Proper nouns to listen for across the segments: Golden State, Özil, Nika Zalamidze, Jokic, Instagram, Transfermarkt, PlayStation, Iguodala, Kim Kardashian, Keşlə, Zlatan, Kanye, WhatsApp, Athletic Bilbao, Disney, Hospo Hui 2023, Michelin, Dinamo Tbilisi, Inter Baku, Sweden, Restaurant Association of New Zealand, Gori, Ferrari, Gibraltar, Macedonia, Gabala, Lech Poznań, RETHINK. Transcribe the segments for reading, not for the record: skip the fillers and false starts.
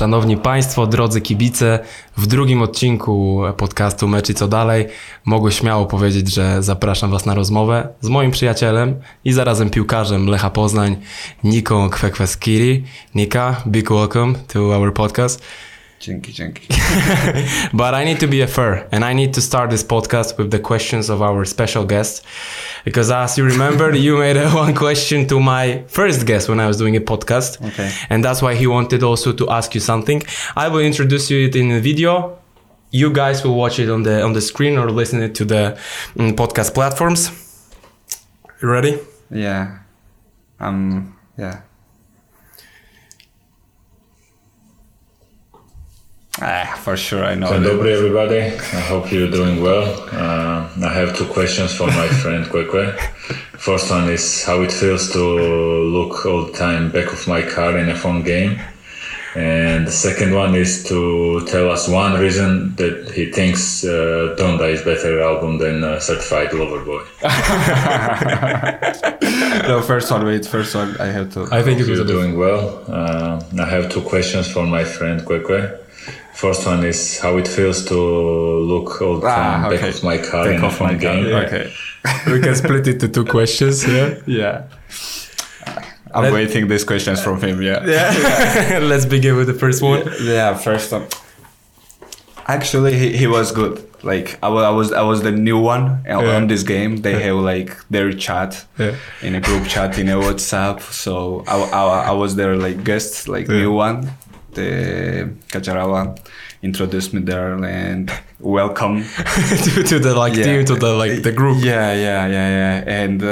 Szanowni Państwo, drodzy kibice, w drugim odcinku podcastu Mecz i co dalej mogę śmiało powiedzieć, że zapraszam Was na rozmowę z moim przyjacielem i zarazem piłkarzem Lecha Poznań, Niką Kwekwaskiri. Nika, big welcome to our podcast. Dzięki. But I need to be fair and I need to start this podcast with the questions of our special guest. Because as you remember, you made one question to my first guest when I was doing a podcast. Okay. And that's why he wanted also to ask you something. I will introduce you it in a video. You guys will watch it on the screen or listen it to the podcast platforms. You ready? Yeah. Yeah. For sure, I know. Dzień dobry, everybody. I hope you're doing well. I have two questions for my friend Kwekwe. First one is how it feels to look all the time back of my car in a phone game. And the second one is to tell us one reason that he thinks Donda is better album than Certified Lover Boy. No, first one, I have to... I think you're doing well. I have two questions for my friend Kwekwe. First one is how it feels to look all the time back of my car in a phone game. Yeah. Okay. We can split it to two questions. Yeah. I'm waiting these questions from him. Yeah. Let's begin with the first one. Yeah, first one. Actually, he was good. Like I was the new one on this game. They have like their chat in a group chat in a WhatsApp. So I was their like guest, like new one. The Kacharava introduced me there and welcome to the group. Yeah. And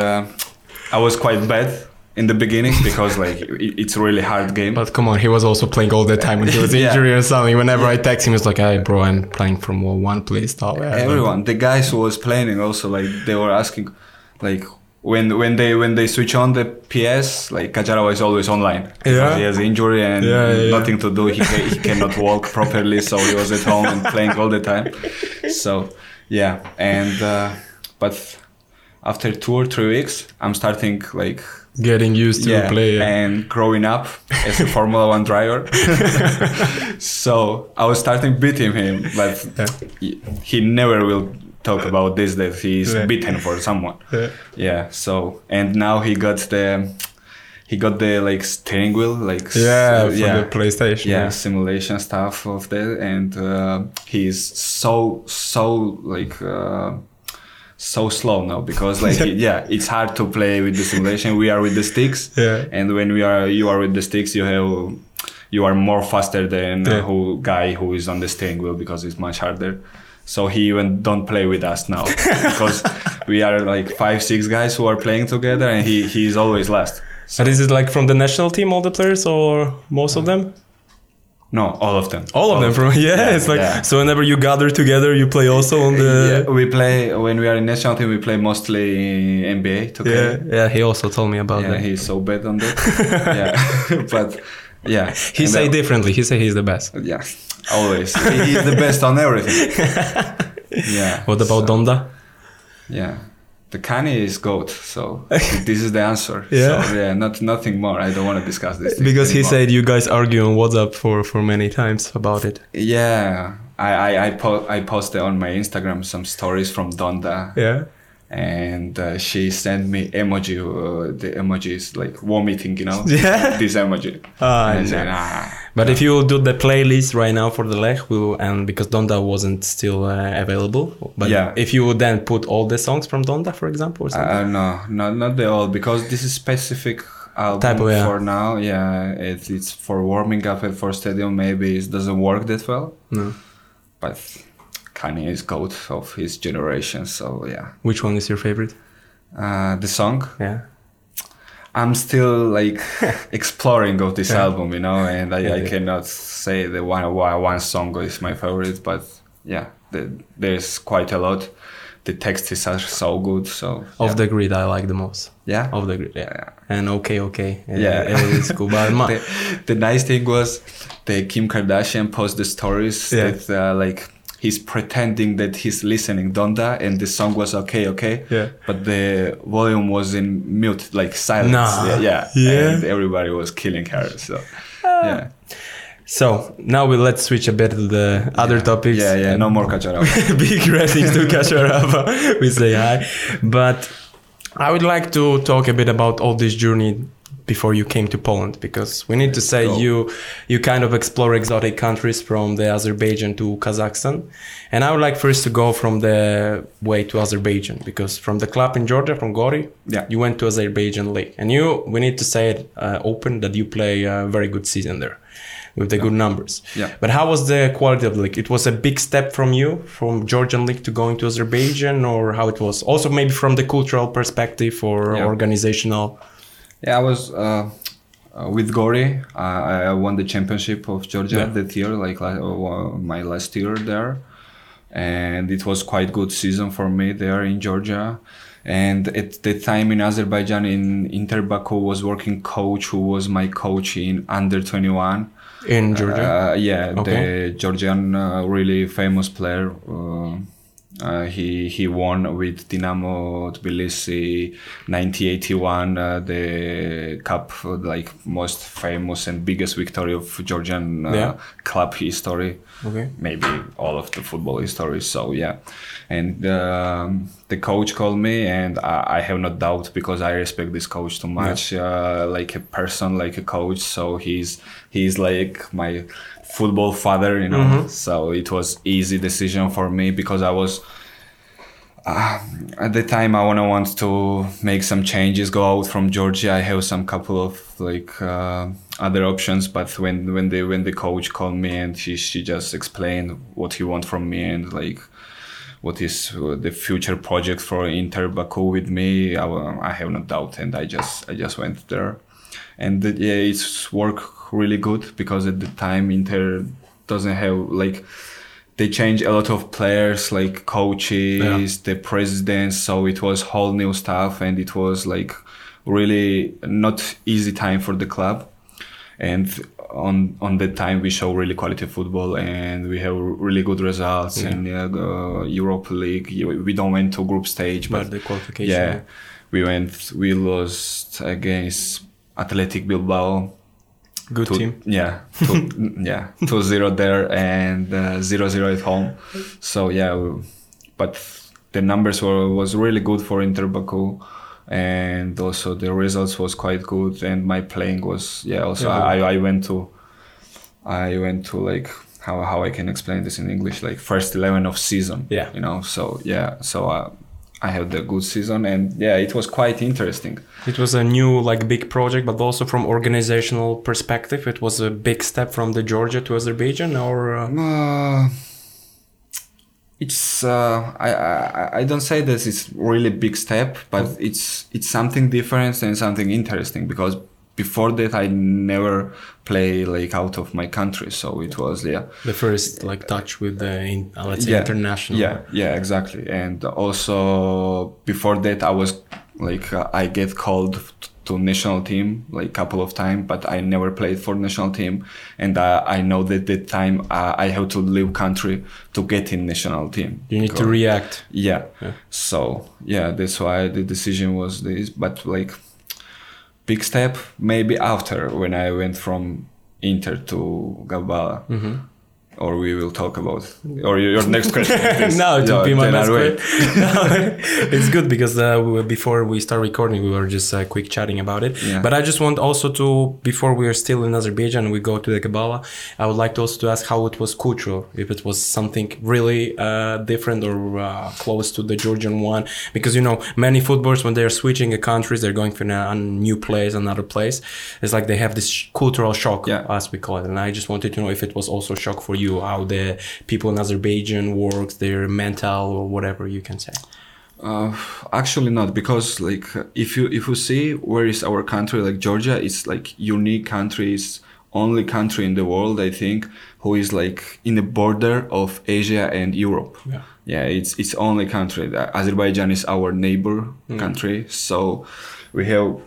I was quite bad in the beginning because like it's a really hard game. But come on, he was also playing all the time when he was injury or something. Whenever I text him, it's like, "Hey, bro, I'm playing from World One, please stop." Everyone, the guys who was playing also like they were asking, like. When they switch on the PS, like Kacharava is always online. Yeah. He has injury and nothing to do. He cannot walk properly, so he was at home and playing all the time. So yeah, and but after 2 or 3 weeks, I'm starting like getting used to play and growing up as a Formula One driver. So I was starting beating him, but he never will. Talk about this that he's beaten for someone. Yeah. So and now he got the like steering wheel like for the PlayStation. Yeah. Simulation stuff of that and he's so like so slow now because like it's hard to play with the simulation. We are with the sticks. Yeah. And when you are with the sticks you are more faster than who is on the steering wheel because it's much harder. So he even don't play with us now because we are like 5-6 guys who are playing together and he's always last. So and is it like from the national team, all the players or most of them? No, all of them. All of them. It's like so whenever you gather together, you play also on the... Yeah, we play, when we are in national team, we play mostly NBA together. Yeah, he also told me about that. Yeah, he's so bad on that. But... Yeah, he say then, differently. He say he's the best. Yeah, always. He's the best on everything. Yeah. What about Donda? Yeah, the Kanye is GOAT. So this is the answer. Yeah. So, nothing more. I don't want to discuss this. Because he said you guys argue on WhatsApp for many times about it. Yeah, I posted on my Instagram some stories from Donda. Yeah. And she sent me emoji. The emoji is like vomiting, you know. Yeah. This emoji. But if you do the playlist right now for the Lech, we will, and because Donda wasn't still available. But if you would then put all the songs from Donda, for example, or something. No, not the all, because this is specific album for now. Yeah, it's for warming up and for stadium. Maybe it doesn't work that well. No. But. Kanye is GOAT of his generation, so yeah. Which one is your favorite? The song? Yeah. I'm still like exploring of this album, you know, and I cannot say that one song is my favorite, but there's quite a lot. The texts are so good, so... Off the Grid I like the most. Yeah? Off the Grid, yeah. And okay. It's cool. The nice thing was the Kim Kardashian posted stories that like... He's pretending that he's listening Donda and the song was okay. Yeah. But the volume was in mute, like silence. Nah. Yeah. And everybody was killing her. So, So now let's switch a bit to the other topics. Yeah, no more Kacharava. Big ratings to Kacharava. We say hi. But I would like to talk a bit about all this journey before you came to Poland, because we need to say you kind of explore exotic countries from the Azerbaijan to Kazakhstan. And I would like first to go from the way to Azerbaijan, because from the club in Georgia, from Gori, you went to Azerbaijan league. And we need to say it open that you play a very good season there with the good numbers. Yeah. But how was the quality of the league? It was a big step from you, from Georgian league to going to Azerbaijan, or how it was? Also maybe from the cultural perspective or organizational. Yeah, I was with Gori. I won the championship of Georgia that year, my last year there. And it was quite good season for me there in Georgia. And at the time in Azerbaijan, in Inter Baku, was working coach who was my coach in under 21. In Georgia? The Georgian really famous player. He won with Dinamo Tbilisi 1981 the cup, like most famous and biggest victory of Georgian club history. Okay. Maybe all of the football history. So and the coach called me, and I have no doubt because I respect this coach too much, like a person, like a coach. So he's like my football father, you know. Mm-hmm. So it was easy decision for me because I was at the time I want to make some changes, go out from Georgia. I have some couple of other options, but when the coach called me and she just explained what he want from me and like what is the future project for Inter Baku with me, I have no doubt, and I just went there, and it's work really good because at the time Inter doesn't have they change a lot of players, like coaches, the presidents, so it was whole new stuff, and it was like really not easy time for the club. And on that time we show really quality football and we have really good results in Europa League. We don't went to group stage, but the qualification. We lost against Athletic Bilbao. Good team. 2-0 there and 0-0 at home. So but the numbers was really good for Inter Baku, and also the results was quite good, and my playing was I went to like how I can explain this in English, like first 11 of season. Yeah. You know, so I had a good season, and it was quite interesting. It was a new big project, but also from organizational perspective, it was a big step from the Georgia to Azerbaijan, or it's I don't say that it's really big step, but it's something different and something interesting, because before that I never play out of my country, so it was the first touch with the international. Exactly. And also before that I was I get called to national team couple of times, but I never played for national team, and I know that that time I have to leave country to get in national team. You need to react. So that's why the decision was this, but big step maybe after, when I went from Inter to Gabala. Mm-hmm. Or we will talk about or your next question. No, it will be my last question. It's good because before we start recording we were just quick chatting about it. Yeah. But I just want also to, before we are still in Azerbaijan, we go to the Gabala, I would like to also to ask how it was cultural, if it was something really different or close to the Georgian one, because many footballers when they're switching countries, they're going from a new place, another place, it's they have this cultural shock, as we call it, and I just wanted to know if it was also a shock for you, how the people in Azerbaijan works, their mental or whatever you can say. Actually not, because if you see where is our country, Georgia, it's unique country, it's only country in the world I think who is in the border of Asia and Europe. It's only country. Azerbaijan is our neighbor country, so we have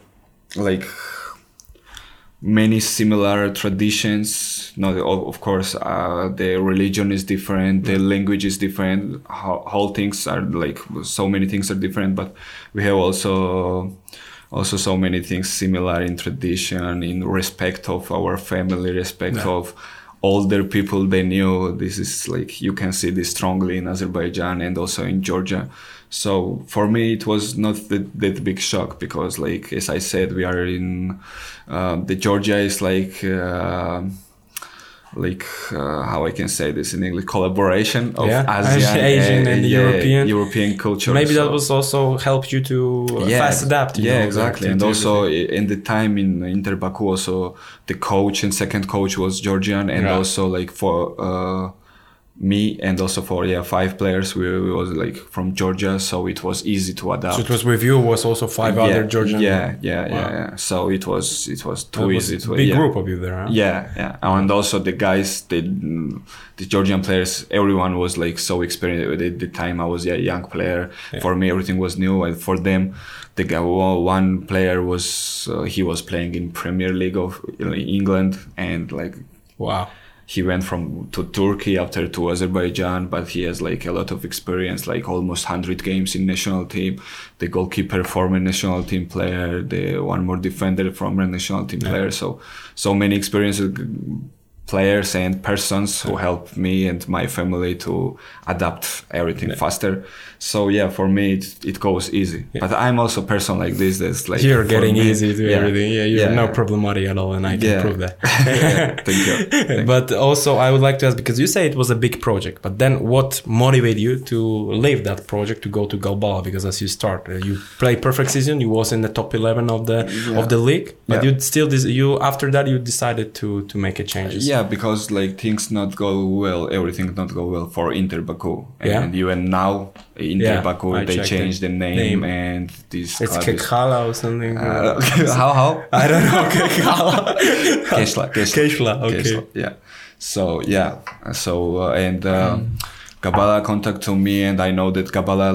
many similar traditions. Not all, of course, the religion is different, the language is different, whole things are so many things are different, but we have also so many things similar in tradition, in respect of our family, respect of older people they knew. This is like, you can see this strongly in Azerbaijan and also in Georgia. So for me, it was not that big shock because, like, as I said, we are in, the Georgia is like how I can say this in English, collaboration of Asian and European culture. Maybe so. That was also helped you to fast adapt. Exactly. And also in the time in Inter Baku, also the coach and second coach was Georgian, and also like for me and also for 5 players we was like from Georgia, so it was easy to adapt. So it was with you was also 5 other Georgian. So it was too easy. It was big group of you there. Huh? And also the guys, the Georgian players, everyone was like so experienced. At the time I was a young player. Yeah. For me everything was new, and for them the guy, one player was he was playing in Premier League of England, and like wow. He went to Turkey after to Azerbaijan, but he has like a lot of experience, like almost 100 games in national team. The goalkeeper, former national team player, the one more defender, former national team player. So many experienced players and persons who helped me and my family to adapt everything faster. So for me it goes easy. Yeah. But I'm also a person like this that's like you're getting me, easy to everything. You're no problematic at all, and I can prove that. Thank you. But also I would like to ask, because you say it was a big project, but then what motivated you to leave that project to go to Gabala? Because as you start, you play perfect season, you was in the top 11 of the league, but you still after that you decided to make a change. Yeah, because like things not go well, everything not go well for Inter Baku, and even now Inter Baku they changed the name and this. It's Kekhala or something. How? I don't know. Kekhala. Keşlə. Okay. Keşlə, yeah. Gabala contacted me, and I know that Gabala,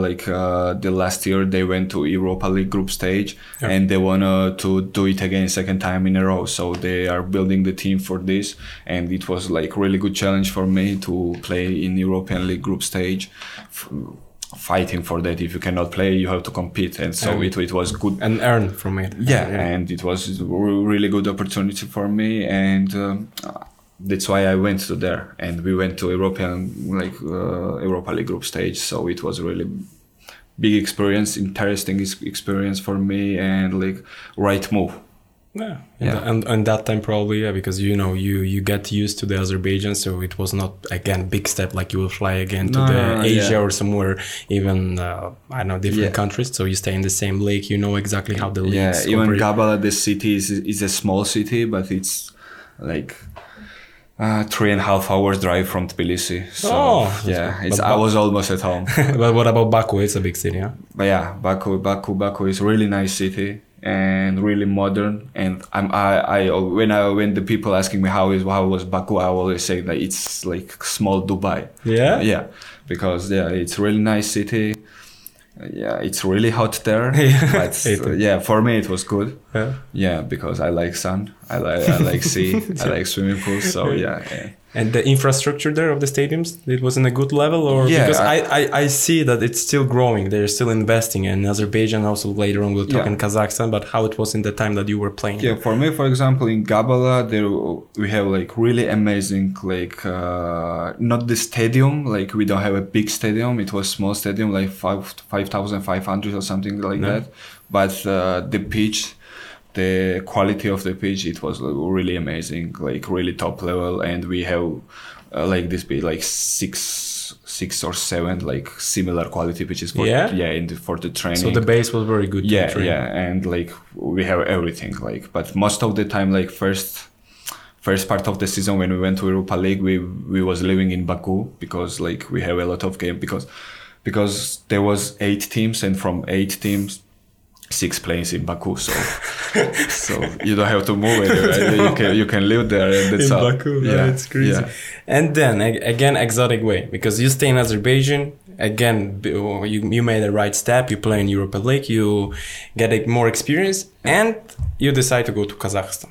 the last year they went to Europa League group stage, and they want to do it again second time in a row. So they are building the team for this, and it was like really good challenge for me to play in European League group stage. Fighting for that, if you cannot play you have to compete, and so it was good and earn from it. And it was really good opportunity for me, and that's why I went to there, and we went to Europa League group stage. So it was really big experience, interesting experience for me, and like right move. Yeah, and that time probably because you get used to the Azerbaijan, so it was not again big step like you will fly again to Asia or somewhere even different countries. So you stay in the same league, you know exactly how the league. Yeah, even Gabala, the city is a small city, but it's like 3.5 hours drive from Tbilisi. So I was almost at home. But what about Baku? It's a big city, huh? But Baku is a really nice city and really modern. And when the people asking me how was Baku, I always say that it's like small Dubai. Yeah. Yeah, because it's really nice city. Yeah, it's really hot there. But for me it was good. Yeah, because I like sun, I like sea, I like swimming pools. So And the infrastructure there of the stadiums, it was in a good level, or because I see that it's still growing. They're still investing in Azerbaijan. Also later on we'll talk in Kazakhstan, but how it was in the time that you were playing. Yeah, for me, for example, in Gabala, there we have like really amazing not the stadium. Like we don't have a big stadium. It was small stadium, like 5,500 or something like that. But the pitch. The quality of the pitch, it was really amazing, like really top level, and we have like 6 or 7 like similar quality pitches for for the training. So the base was very good. And like we have everything. Like, but most of the time, like first part of the season when we went to Europa League, we was living in Baku because like we have a lot of game because there was 8 teams, and from 8 teams. 6 planes in Baku, so you don't have to move anywhere. You can live there. And that's in Baku, it's crazy. Yeah. And then again, exotic way, because you stay in Azerbaijan. Again, you made the right step. You play in Europa League. You get more experience, and you decide to go to Kazakhstan.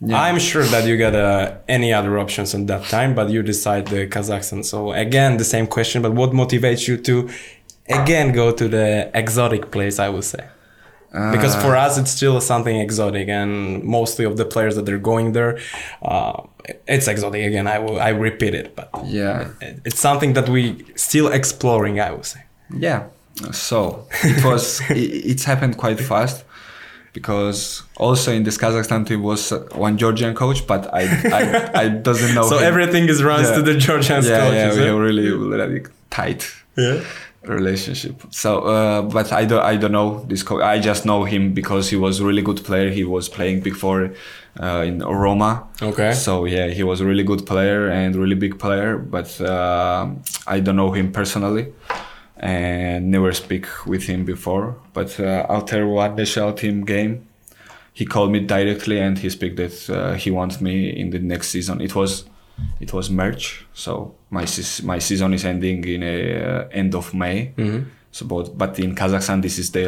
Yeah. I'm sure that you got any other options at that time, but you decide the Kazakhstan. So again, the same question. But what motivates you to again go to the exotic place? I would say. Because for us, it's still something exotic, and mostly of the players that are going there, it's exotic again. I repeat it, but yeah, it's something that we still exploring, I would say. Yeah. So it was. It's happened quite fast, because also in this Kazakhstan team was one Georgian coach, but I doesn't know. So him. Everything is runs to the Georgian coaches. Yeah, we are really tight. Yeah. Relationship. So, but I don't know this coach. I just know him because he was a really good player. He was playing before in Roma. Okay. So yeah, he was a really good player and really big player. But I don't know him personally and never speak with him before. But after one national team game, he called me directly and he speak that he wants me in the next season. It was March, so my season is ending in end of May. Mm-hmm. So, but in Kazakhstan, this is the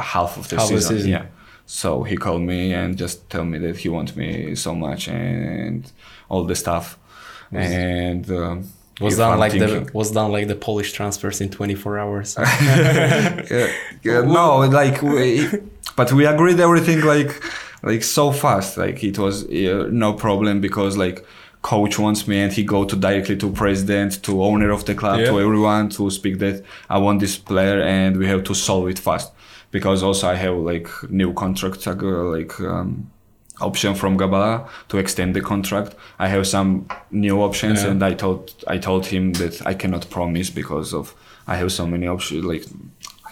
half of the season. Yeah. So he called me and just tell me that he wants me so much and all the stuff. And was done like the Polish transfers in 24 hours. But we agreed everything like so fast. Like it was no problem because coach wants me and he go to directly to president, to owner of the club, to everyone to speak that I want this player and we have to solve it fast. Because also I have new contract, option from Gabala to extend the contract. I have some new options and I told him that I cannot promise because of I have so many options,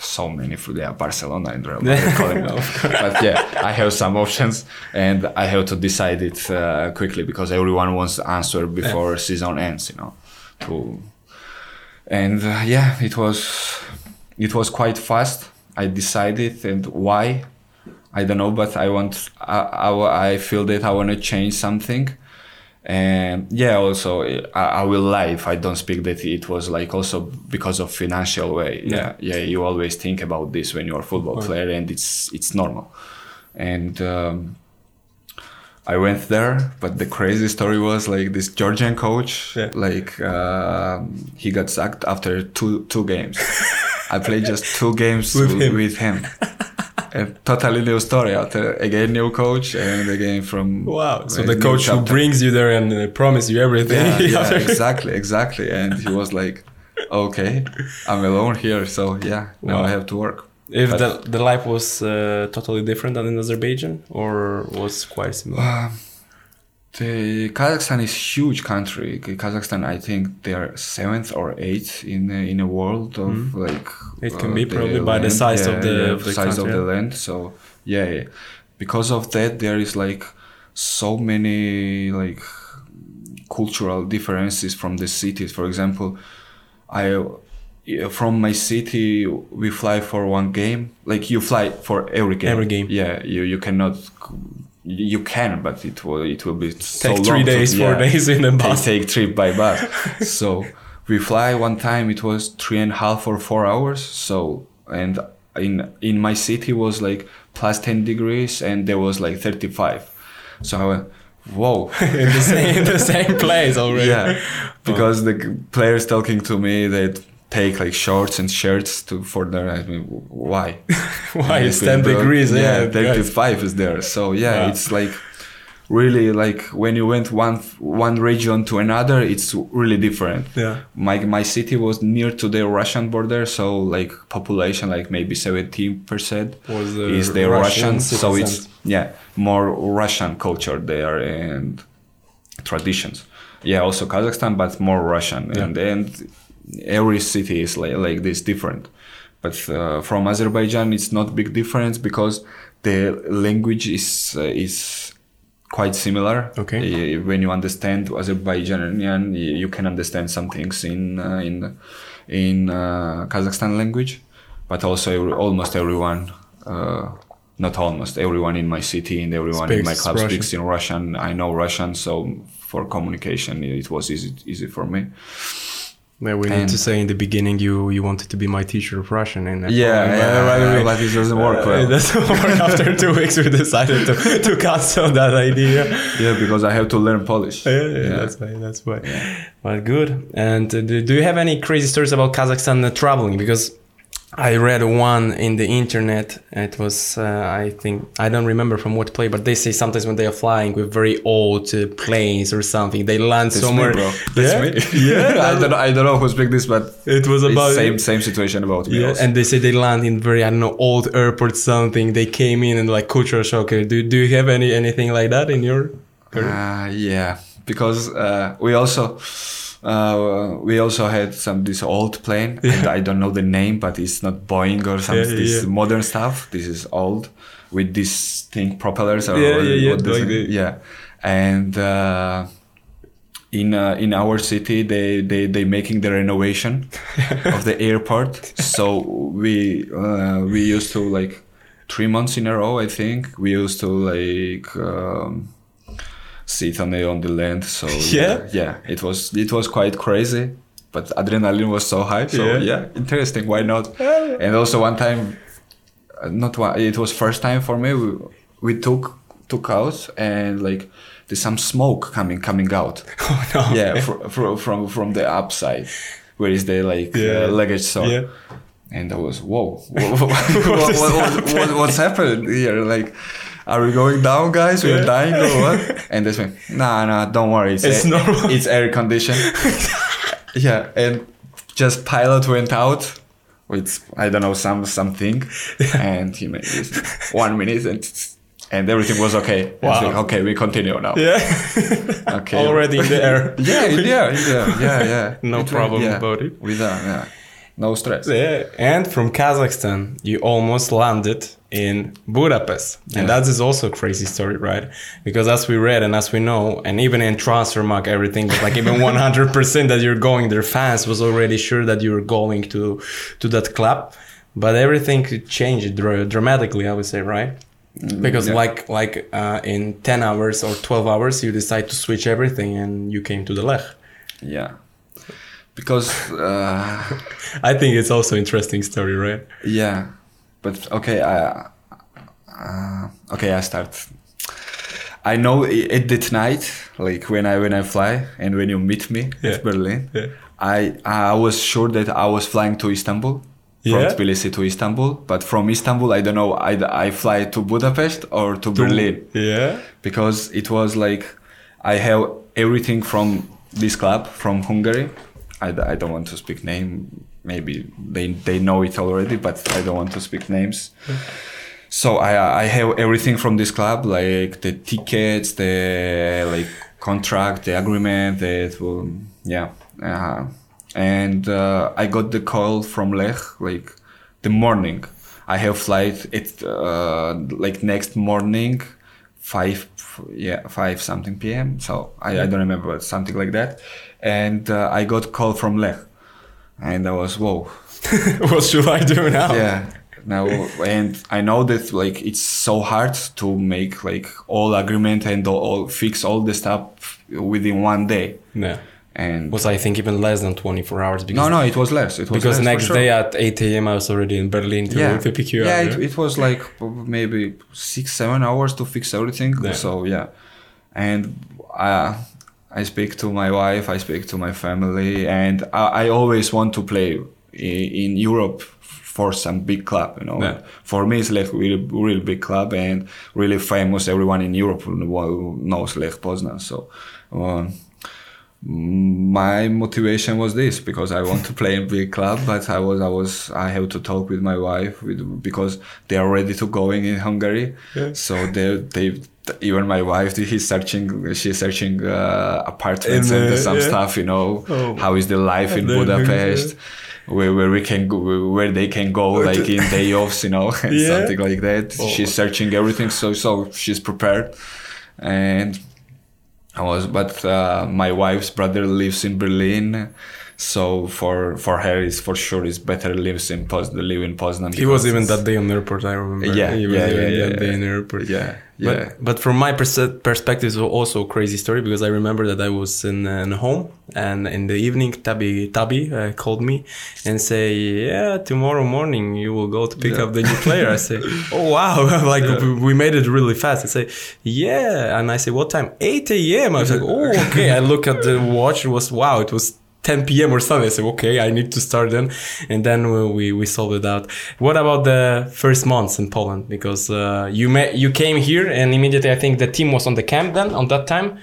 so many for Barcelona and Real Madrid calling up. But I have some options and I have to decide it quickly because everyone wants to answer before season ends, And it was quite fast. I decided, and why? I don't know, but I feel that I want to change something. And also I will lie if I don't speak that it was also because of financial way. You always think about this when you're a football player and it's normal. And I went there, but the crazy story was this Georgian coach, he got sacked after two games. I played just two games with him. A totally new story. After again, new coach and again from wow. So the coach who brings you there and promise you everything. Yeah, exactly. And he was "Okay, I'm alone here, so now I have to work." If the life was totally different than in Azerbaijan, or was quite similar. Kazakhstan is a huge country. Kazakhstan, I think they are 7th or 8th in the world of It can be probably by the size of the land. So because of that, there is so many cultural differences from the cities. For example, from my city, we fly for one game. You fly for every game. Yeah, you cannot. You can, but it will be so long. Take 3 days, 4 days in a bus. Take trip by bus. So we fly one time. It was 3.5 or 4 hours. So and in my city was plus 10 degrees, and there was 35. So I went, whoa, in the same place already. Yeah, because the players talking to me that. Take shorts and shirts for there. I mean, why? Why it's 10 degrees? Yeah, 35 is there. So it's really when you went one region to another, it's really different. Yeah, my city was near to the Russian border, so population maybe 70% is the Russian. So it's more Russian culture there and traditions. Yeah, also Kazakhstan, but more Russian and every city is like this different, but from Azerbaijan it's not big difference because the language is quite similar. Okay, when you understand Azerbaijanian, you can understand some things in Kazakhstan language, but also almost everyone. Not almost everyone in my city and everyone in my club speaks in Russian. I know Russian, so for communication it was easy for me. Yeah, we need to say in the beginning you wanted to be my teacher of Russian and but it doesn't work well. It doesn't work. After 2 weeks we decided to cancel that idea. Yeah, because I have to learn Polish. That's why. Yeah. But good. And do you have any crazy stories about Kazakhstan traveling? Because I read one in the internet. It was, I think, I don't remember from what play, but they say sometimes when they are flying with very old planes or something, they land that's somewhere. Me, that's me. Yeah, I don't know who speak this, but it was about same situation about me. Yeah, also. And they say they land in very old airport something. They came in and like cultural shock. Do you have anything like that in your career? Yeah, because we also had this old plane. Yeah. And I don't know the name, but it's not Boeing or some this modern stuff. This is old with this thing propellers or yeah. And in our city they making the renovation of the airport. So we used to 3 months in a row. I think we used to sit on the land, so it was quite crazy, but adrenaline was so high, so interesting, why not? And also it was first time for me, we took out and there's some smoke coming out. Oh, no. Yeah, from the upside where is the luggage, so yeah. And I was what's happened here, are we going down, guys? We're dying or what? And they said, no, don't worry. It's normal. It's air conditioned. Yeah, and just pilot went out with, I don't know, something. And he made this 1 minute and everything was okay. Wow. Like, okay, we continue now. Yeah. Okay. Already in the air. Yeah. No problem about it. No stress. Yeah. And from Kazakhstan, you almost landed in Budapest. Yeah. And that is also a crazy story, right? Because as we read and as we know, and even in Transfermarkt, everything was even 100% that you're going, their fans was already sure that you were going to that club. But everything changed dramatically, I would say, right? Because in 10 hours or 12 hours, you decide to switch everything and you came to the Lech. Yeah. Because I think it's also interesting story, right? Yeah, but I start. I know at that night, when I fly and when you meet me at Berlin, I was sure that I was flying to Istanbul, from Tbilisi to Istanbul. But from Istanbul, I don't know, I fly to Budapest or to Berlin. Yeah, because it was I have everything from this club from Hungary. I don't want to speak name. Maybe they know it already, but I don't want to speak names. So I have everything from this club, the tickets, the contract, the agreement, And I got the call from Lech the morning. I have flight at next morning, 5 something p.m. So I don't remember, but something like that. And I got call from Lech, and I was whoa. What should I do now? Yeah, now and I know that it's so hard to make all agreement and all fix all the stuff within 1 day. Yeah. And was I think even less than 24 hours? Because no, it was less. It was because less, next day at 8 a.m. I was already in Berlin to pick you up. Yeah, it was maybe 6-7 hours to fix everything. Yeah. So and I speak to my wife, I speak to my family, and I always want to play in Europe for some big club, Yeah. For me, it's really, really big club and really famous. Everyone in Europe knows Lech Poznań. So my motivation was this, because I want to play in big club, but I have to talk with my wife because they are ready to going in Hungary. Yeah. So they even my wife, she's searching apartments and some stuff, how is the life in Budapest, where we can go, where they can go in day offs, and something like that. Oh. She's searching everything, so she's prepared. And I was, but my wife's brother lives in Berlin. So for her, it's for sure it's better live in Poznań. He was even that day on the airport, I remember. Yeah, he was that day in the airport. Yeah, yeah. But from my perspective, it's also a crazy story because I remember that I was in home and in the evening, Tabi called me and say, tomorrow morning you will go to pick up the new player. I say, oh wow, we made it really fast. I say, and I say, what time? 8 a.m. I was like, oh okay. I look at the watch. It was wow. It was 10 p.m. or something. I said, okay, I need to start them. And then we solved it out. What about the first months in Poland? Because you came here and immediately I think the team was on the camp then, on that time.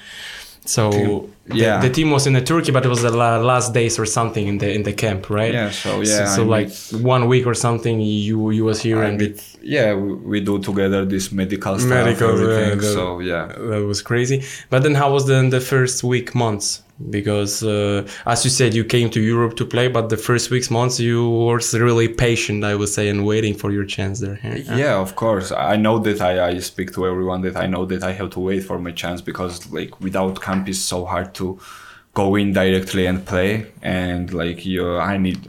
So the team was in Turkey, but it was the last days or something in the camp, right? Yeah, so like 1 week or something, you was here we do together this medical stuff, everything. That was crazy. But then how was the first week, months? Because as you said, you came to Europe to play, but the first weeks, months, you were really patient, I would say, and waiting for your chance there. Yeah, of course. I know that I speak to everyone that I know that I have to wait for my chance, because like without camp is so hard to go in directly and play. And like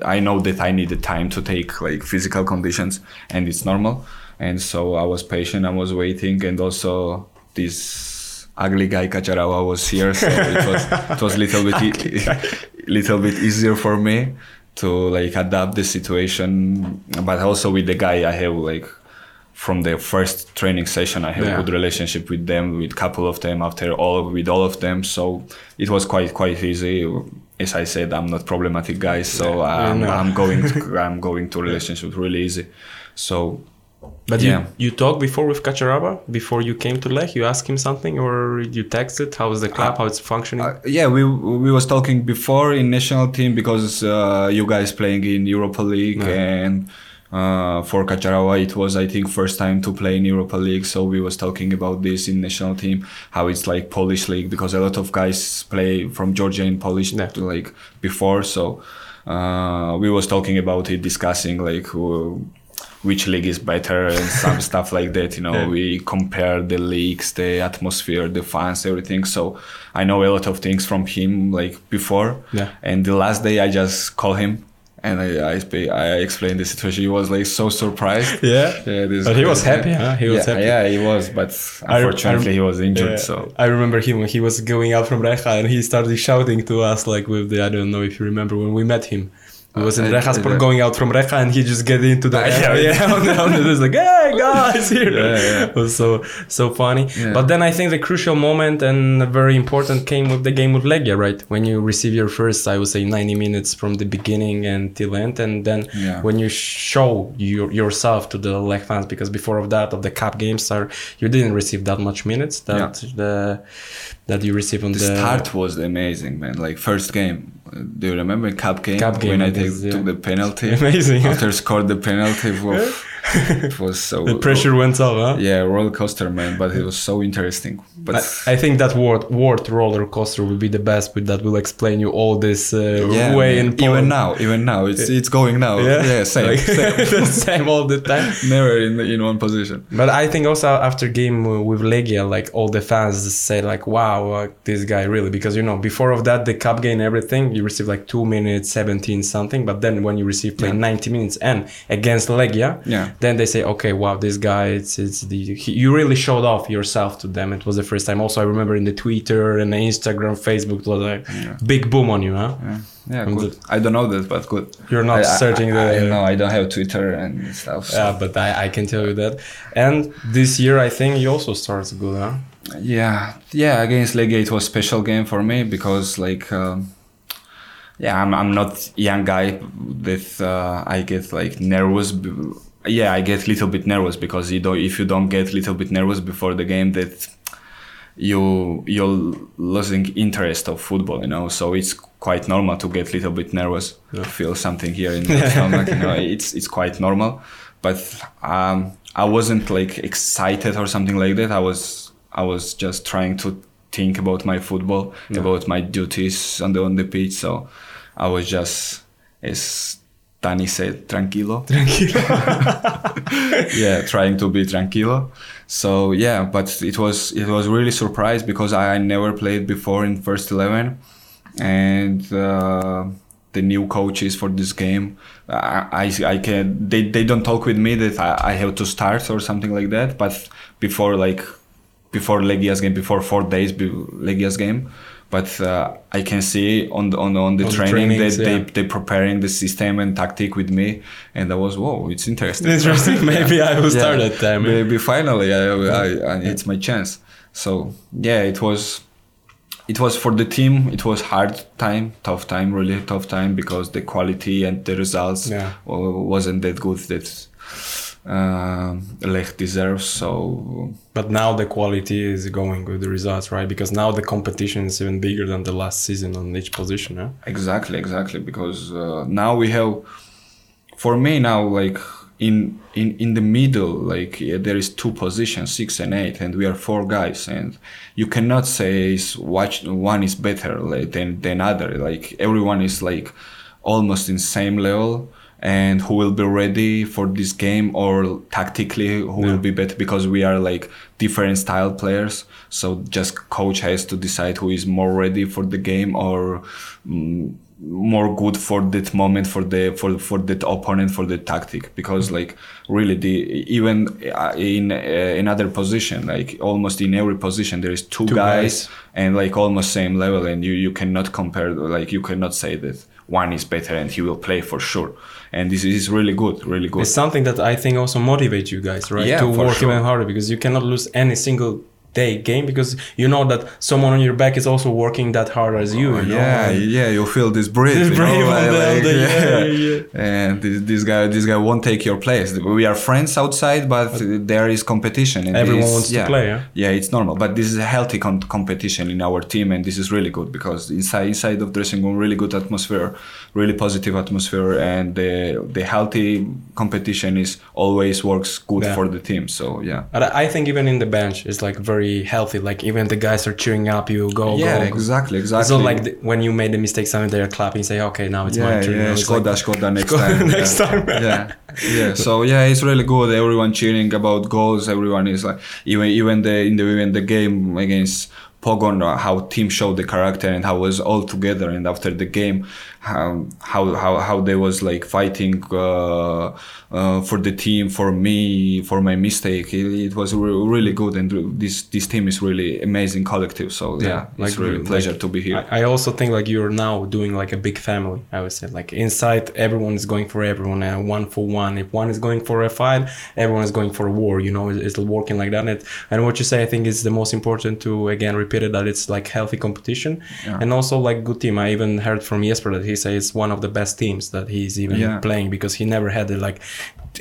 I know that I need the time to take like physical conditions, and it's normal. And so I was patient, I was waiting, and also this ugly guy Kacharava was here, so it was little bit easier for me to like adapt the situation. But also with the guy, I have like from the first training session, I have a good relationship with them, with couple of them, with all of them. So it was quite easy. As I said, I'm not problematic guy, so I'm going to relationship really easy. So. But you talked before with Kacharava, before you came to Lech? You asked him something or you texted? How is the club? How it's functioning? We was talking before in national team, because you guys playing in Europa League and for Kacharava it was, I think, first time to play in Europa League. So we was talking about this in national team, how it's like Polish league, because a lot of guys play from Georgia in Polish like before. So we was talking about it, discussing like which league is better and some stuff like that, you know. We compare the leagues, the atmosphere, the fans, everything. So I know a lot of things from him like before. And the last day I just call him and I explained the situation. He was like so surprised. But he was happy. He was, but unfortunately he was injured. So I remember him when he was going out from Recha, and he started shouting to us like with I don't know if you remember when we met him. He was in Recha Sport, going out from Recha, and he just get into the down. It was like, hey guys, here. It was so funny. But then I think the crucial moment and very important came with the game with Legia, right? When you receive your first, I would say, 90 minutes from the beginning and till end, and then when you show yourself to the Lech fans, because before of that, of the cup games, you didn't receive that much minutes that that you receive on the start was amazing, man. Like first game. Do you remember cup game when I took the penalty? Amazing. After scored the penalty, it was so... The pressure went up, huh? Yeah, roller coaster, man, but it was so interesting. But I think that word roller coaster will be the best, but that will explain you all this way in Poland. Even now, it's going now. Same. The same all the time. Never in one position. But I think also after game with Legia, like all the fans say like, wow, this guy really, because you know, before of that, the cup game, everything, you receive like 2 minutes, 17 something, but then when you receive play 90 minutes and against Legia, then they say, okay, wow, this guy, you really showed off yourself to them. It was the first time. Also, I remember in the Twitter and the Instagram, Facebook, was like big boom on you, huh? Yeah, good. I don't know that, but good. You're not searching the... No, I don't have Twitter and stuff. So. Yeah, but I can tell you that. And this year, I think you also starts good, huh? Yeah. Against Legia, it was a special game for me because like... I'm not young guy that I get like nervous. I get a little bit nervous, because if you don't get a little bit nervous before the game, that you're losing interest of football, you know. So it's quite normal to get a little bit nervous, feel something here in the stomach, you know. It's quite normal. But I wasn't like excited or something like that. I was just trying to think about my football, about my duties on the pitch. So I was just, as Tani said, tranquilo. Trying to be tranquilo. So but it was really surprised, because I never played before in first 11, and the new coaches for this game, I can they don't talk with me that I have to start or something like that. But before Legia's game, before 4 days Legia's game, but I can see on the training that they preparing the system and tactic with me, and I was, whoa, it's interesting. Maybe I will start at time. Maybe finally, it's my chance. So it was It was for the team, it was hard time, tough time, really tough time, because the quality and the results wasn't that good that Lech deserves, so... But now the quality is going with the results, right? Because now the competition is even bigger than the last season on each position, yeah? Exactly, because now we have... For me now, like, in the middle, like, there is two positions, 6 and 8, and we are four guys, and you cannot say one is better like, than other. Like, everyone is like almost in same level, and who will be ready for this game, or tactically who will be better, because we are like different style players, so just coach has to decide who is more ready for the game, or more good for that moment, for that opponent, for the tactic, because like really even in another position, like almost in every position there is two guys and like almost same level, and you cannot compare, like you cannot say that one is better and he will play for sure. And this is really good. It's something that I think also motivates you guys, right? Yeah, to work even harder, because you cannot lose any single day game, because you know that someone on your back is also working that hard as you. You feel this brave and this guy won't take your place. We are friends outside, but there is competition, and everyone wants to play. It's normal, but this is a healthy competition in our team, and this is really good, because inside of dressing room, really good atmosphere, really positive atmosphere, and the healthy competition is always works good for the team. So but I think even in the bench it's like very healthy, like even the guys are cheering up you, go. Exactly. It's not like when you made the mistake, something they're clapping, say okay, now it's my turn. Skoda next time. So it's really good, everyone cheering about goals, everyone is like even the game against Pogoń, how team showed the character and how was all together, and after the game how they was like fighting for the team, for me, for my mistake. It was really good, and this team is really amazing collective, so it's really pleasure to be here. I also think like you're now doing like a big family, I would say, like inside everyone is going for everyone, and one for one, if one is going for a fight, everyone is going for a war, you know, it's working like that. And what you say, I think is the most important, to again repeated that it's like healthy competition and also like good team. I even heard from Jesper that he says it's one of the best teams that he's even playing, because he never had it, like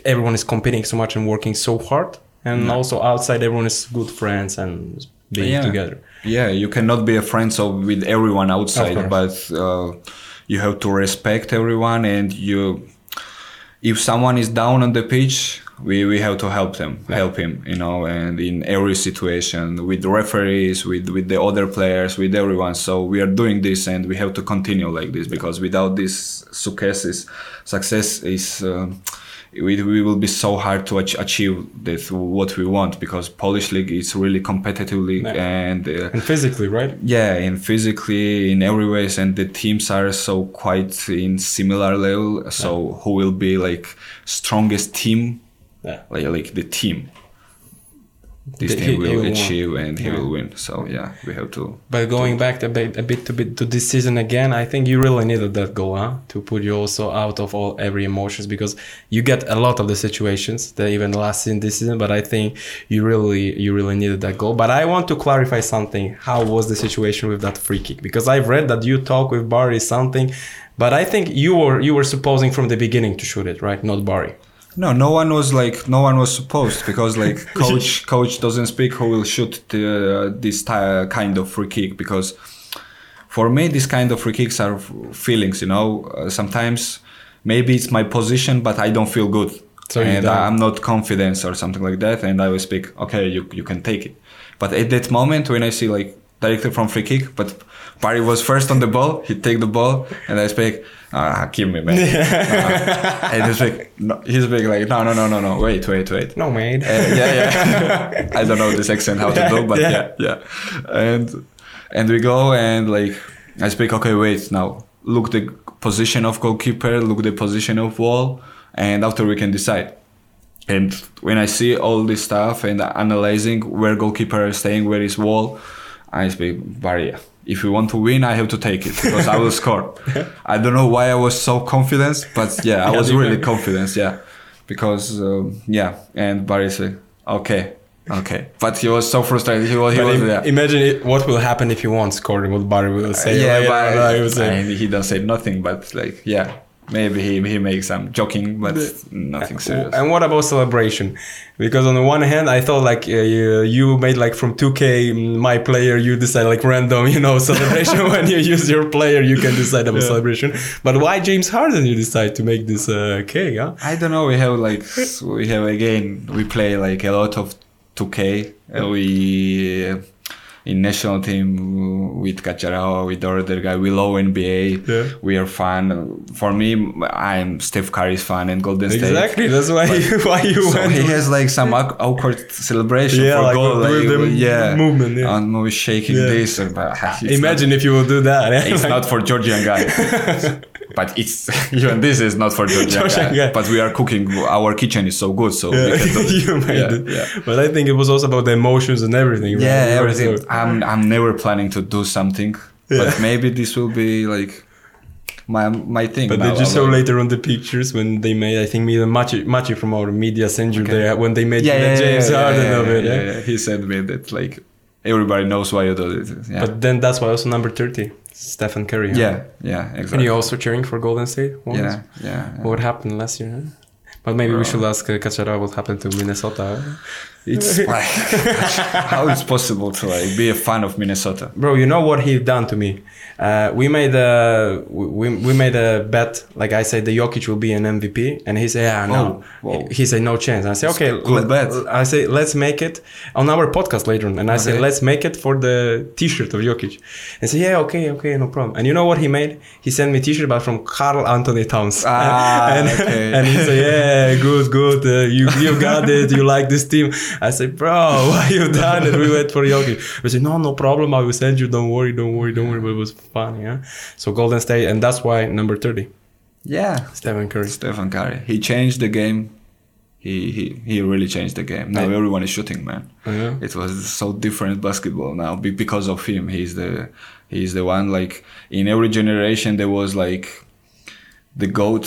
everyone is competing so much and working so hard, and also outside everyone is good friends and being together. You cannot be a friend with everyone outside, but you have to respect everyone, and if someone is down on the pitch, we have to help him, you know, and in every situation, with referees, with the other players, with everyone. So we are doing this, and we have to continue like this, because without this success is we will be so hard to achieve that what we want, because Polish league is really competitive league and physically, right? Yeah, and physically in every ways, and the teams are so quite in similar level. So who will be like strongest team? Like the team. This team will achieve won. And he will win. So we have to. But going back a bit to this season again, I think you really needed that goal, huh? To put you also out of every emotions, because you get a lot of the situations that even last in this season. But I think you really needed that goal. But I want to clarify something. How was the situation with that free kick? Because I've read that you talk with Barry something, but I think you were supposing from the beginning to shoot it, right? Not Barry. No one was supposed, because like coach doesn't speak who will shoot this kind of free kick, because for me this kind of free kicks are feelings, you know. Sometimes maybe it's my position, but I don't feel good, so and I'm not confident or something like that, and I will speak, okay, you can take it. But at that moment when I see like directly from free kick, but Barry was first on the ball, he take the ball, and I speak, kill me, man. And he's like, no, wait. No, mate. I don't know this accent how to do, but yeah. And we go, and like, I speak, okay, wait, now look the position of goalkeeper, look the position of wall, and after we can decide. And when I see all this stuff and analyzing where goalkeeper is staying, where is wall, I speak, Barry, if you want to win, I have to take it, because I will score. I don't know why I was so confident, but I was really confident, because, and Barry said, okay, Okay, but he was so frustrated. He was there. Imagine what will happen if he won't score. What Barry will say? He does say nothing. But like, yeah, maybe he makes some joking, but nothing serious. And what about celebration? Because on the one hand, I thought like you made like from 2K my player. You decide like random, celebration when you use your player. You can decide about celebration. But why James Harden? You decide to make this K? Huh? I don't know. We play like a lot of 2K. We in national team with Kacharava, with other guy, we love NBA. Yeah. We are fan. For me, I'm Steph Curry's fan and Golden State. Exactly, that's why you went. He has like some awkward celebration for goal. Movement. Yeah. And we shaking this. Imagine if you will do that. Yeah? It's not for Georgian guy. But it's even this is not for Georgia. But we are cooking. Our kitchen is so good, so we can do it. You made it. Yeah. But I think it was also about the emotions and everything. Right? Yeah, everything. I'm never planning to do something, but maybe this will be like my thing. But did you saw later on the pictures when they made? I think Maciej from our media sent you there when they made the James Harden of it. Yeah, he sent me that like everybody knows why you do it. Yeah. But then that's why also number 30. Stephen Curry. Yeah, exactly. And you're also cheering for Golden State? Yeah. What happened last year? Huh? But maybe we should ask Kacharava what happened to Minnesota. It's like, how it's possible to like be a fan of Minnesota? Bro, you know what he done to me? We made a bet. Like I said, the Jokic will be an MVP, and he said, no. Whoa. He said no chance. I said, okay, good bet. I say let's make it on our podcast later on, and I said let's make it for the T-shirt of Jokic. And say okay, no problem. And you know what he made? He sent me T-shirt, but from Carl Anthony Towns. And he said, good. You got it. You like this team. I said, bro, why you done it? We went for Jokic. We said, no problem. I will send you. Don't worry. But it was fun, yeah. So Golden State, and that's why number 30. Yeah, Stephen Curry. He changed the game. He really changed the game. Now everyone is shooting, man. Yeah. It was so different basketball now because of him. He's the one. Like in every generation, there was like the GOAT,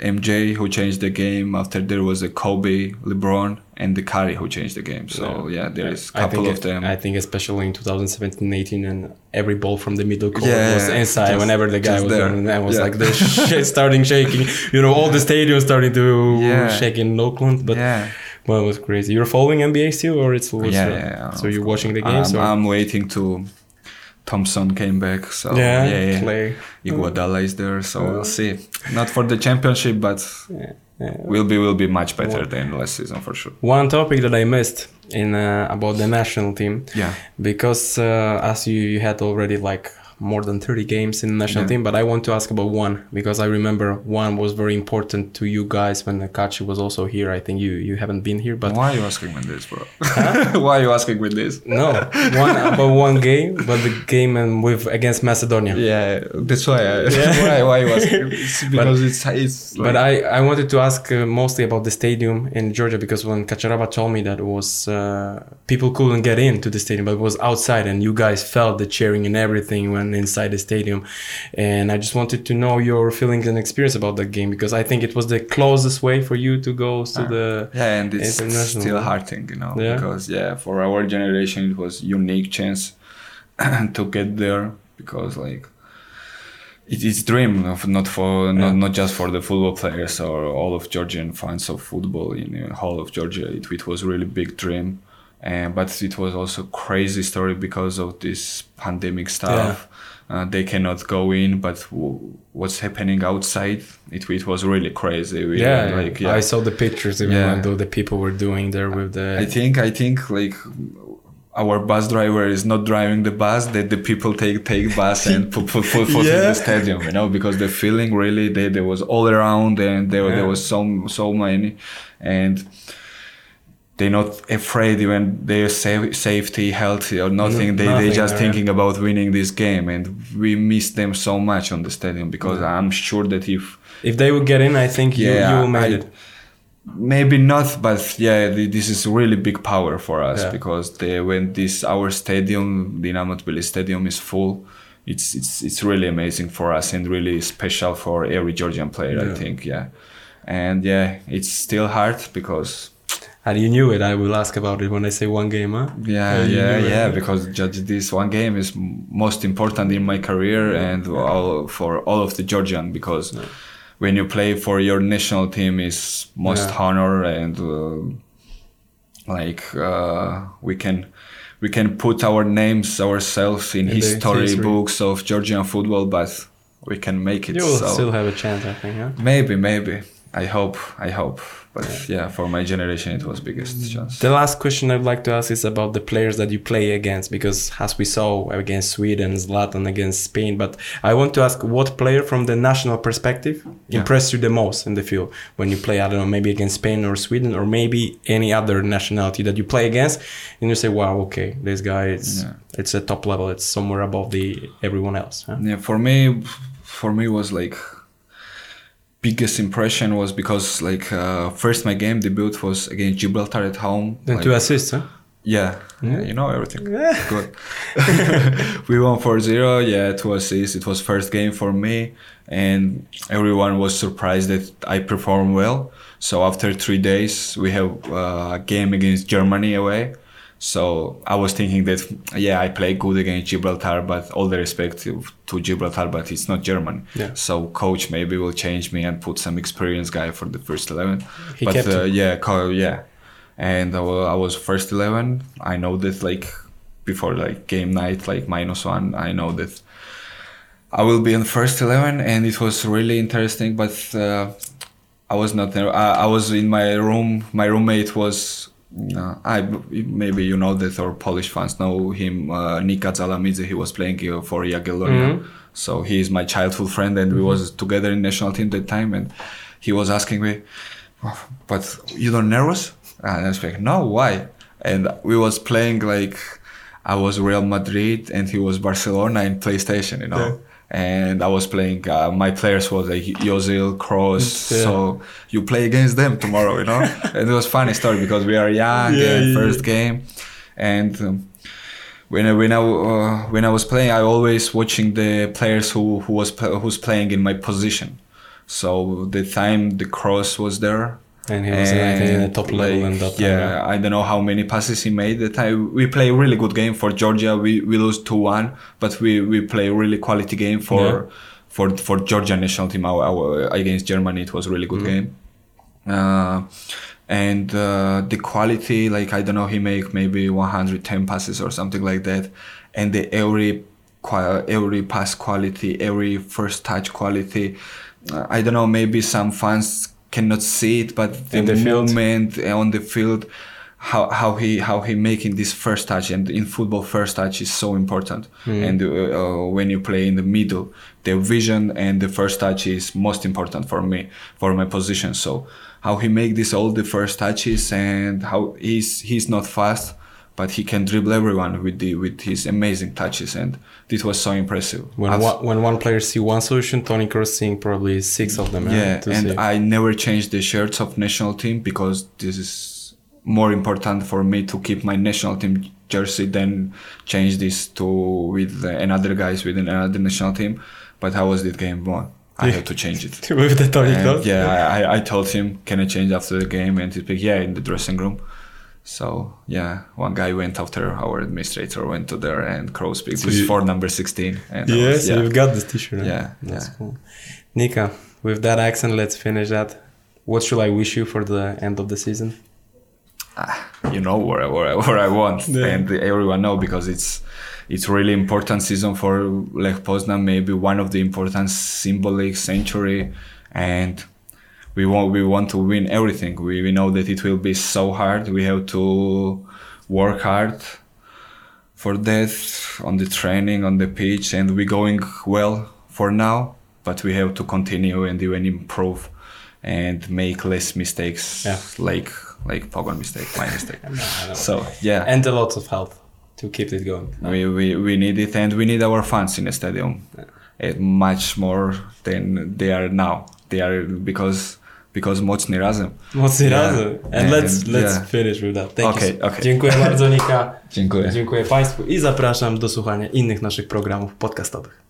MJ, who changed the game. After there was a Kobe, LeBron, and the Curry who changed the game. So there is a couple of them. I think especially in 2017-18 and every ball from the middle court was inside whenever the guy was there. And I was like, the shit starting shaking. All the stadiums starting to shake in Oakland. But it was crazy. You're following NBA still or it's... So you're watching the games? I'm waiting to... Thompson came back, so Clay. Iguodala is there, so we'll see. Not for the championship, but will be much better than last season for sure. One topic that I missed in about the national team, because as you had already like more than 30 games in the national team, but I want to ask about one because I remember one was very important to you guys when Kachi was also here. I think you haven't been here, but why are you asking me this, bro? Huh? Why are you asking me this? No, one game, but the game and with against Macedonia. Yeah, that's why. Why you asking? It's because it's. Like... But I wanted to ask mostly about the stadium in Georgia because when Kacharava told me that it was people couldn't get into the stadium, but it was outside and you guys felt the cheering and everything when. Inside the stadium, and I just wanted to know your feelings and experience about that game because I think it was the closest way for you to go to the and it's still hearting, because for our generation it was unique chance to get there because like it's dream of not just for the football players or all of Georgian fans of football in whole of Georgia. It was really big dream. But it was also crazy story because of this pandemic stuff. They cannot go in, but what's happening outside? It was really crazy. I saw the pictures even though the people were doing there with the. I think like our bus driver is not driving the bus. That the people take bus and put foot in the stadium. Because the feeling really there was all around and there was so many and. They're not afraid even their safety, healthy or nothing. They're just thinking about winning this game. And we miss them so much on the stadium because I'm sure that if they would get in, I think you made it. Maybe not, but this is really big power for us because when our stadium, Dinamo Tbilisi stadium is full, it's really amazing for us and really special for every Georgian player, I think. And it's still hard because... And you knew it. I will ask about it when I say one game, huh? Yeah. Because just this one game is most important in my career and for all of the Georgian. Because when you play for your national team, is most honor and we can put our names ourselves in history books of Georgian football, but we can make it. You will still have a chance, I think. Huh? Maybe. I hope. But for my generation, it was biggest chance. The last question I'd like to ask is about the players that you play against, because as we saw against Sweden, Zlatan against Spain, but I want to ask what player from the national perspective impressed you the most in the field when you play, I don't know, maybe against Spain or Sweden or maybe any other nationality that you play against and you say, wow, okay, this guy, it's a top level, it's somewhere above everyone else. Huh? Yeah, for me was like, biggest impression was because first my game debut was against Gibraltar at home. Then 2 assists, huh? Yeah, you know everything. Yeah. Good. We won 4-0, 2 assists. It was first game for me and everyone was surprised that I performed well. So after 3 days we have a game against Germany away. So I was thinking that, I play good against Gibraltar, but all the respect to Gibraltar, but it's not Germany. Yeah. So coach maybe will change me and put some experienced guy for the first 11. And I was first 11. I know that before game night, -1, I know that I will be in first 11 and it was really interesting, but I was not there. I was in my room. My roommate was... maybe you know that our Polish fans know him, Nika Zalamidze. He was playing for Jagiellonia. Mm-hmm. So he is my childhood friend and we was together in national team that time and he was asking me, but you don't nervous? And I was like, no, why? And we was playing I was Real Madrid and he was Barcelona in PlayStation, you know. Yeah. And I was playing, my players was Özil, Kroos, so you play against them tomorrow, you know? And it was funny story because we are young and first game. And when I was playing, I always watching the players who's playing in my position. So the time the Kroos was there. And he was in the top level and that time. I don't know how many passes he made that time. We play really good game for Georgia. We lose 2-1, but we play really quality game for Georgia national team. Our against Germany, it was really good game. The quality, I don't know, he make maybe 110 passes or something like that. And the every pass quality, every first touch quality. I don't know, maybe some fans cannot see it, but the movement on the field, how he making this first touch, and in football first touch is so important. And when you play in the middle, the vision and the first touch is most important for me, for my position. So how he make this all the first touches and how he's not fast, but he can dribble everyone with his amazing touches, and this was so impressive. When one player see one solution, Toni Kroos seeing probably 6 of them. Yeah, and I never changed the shirts of national team because this is more important for me to keep my national team jersey than change this to with another guys within another national team. But how was that game one? I had to change it. With the Toni Kroos? Yeah, I told him, can I change after the game? And he said, in the dressing room. So, one guy went after our administrator, went to there and Kroos picked this for number 16. And so you've got this t-shirt. Right? Yeah. That's cool. Nika, with that accent, let's finish that. What should I wish you for the end of the season? You know where I want. And everyone know because it's really important season for Lech Poznań, maybe one of the important symbolic century. And we want to win everything. We know that it will be so hard. We have to work hard for that on the training, on the pitch, and we're going well for now, but we have to continue and even improve and make less mistakes, like Pogoń mistake, my mistake. And a lot of help to keep it going. We need it, and we need our fans in the stadium much more than they are now. They are because mocni razem. And let's finish with that. Thank you. Okay. Dziękuję bardzo, Nika. Dziękuję. Dziękuję Państwu i zapraszam do słuchania innych naszych programów podcastowych.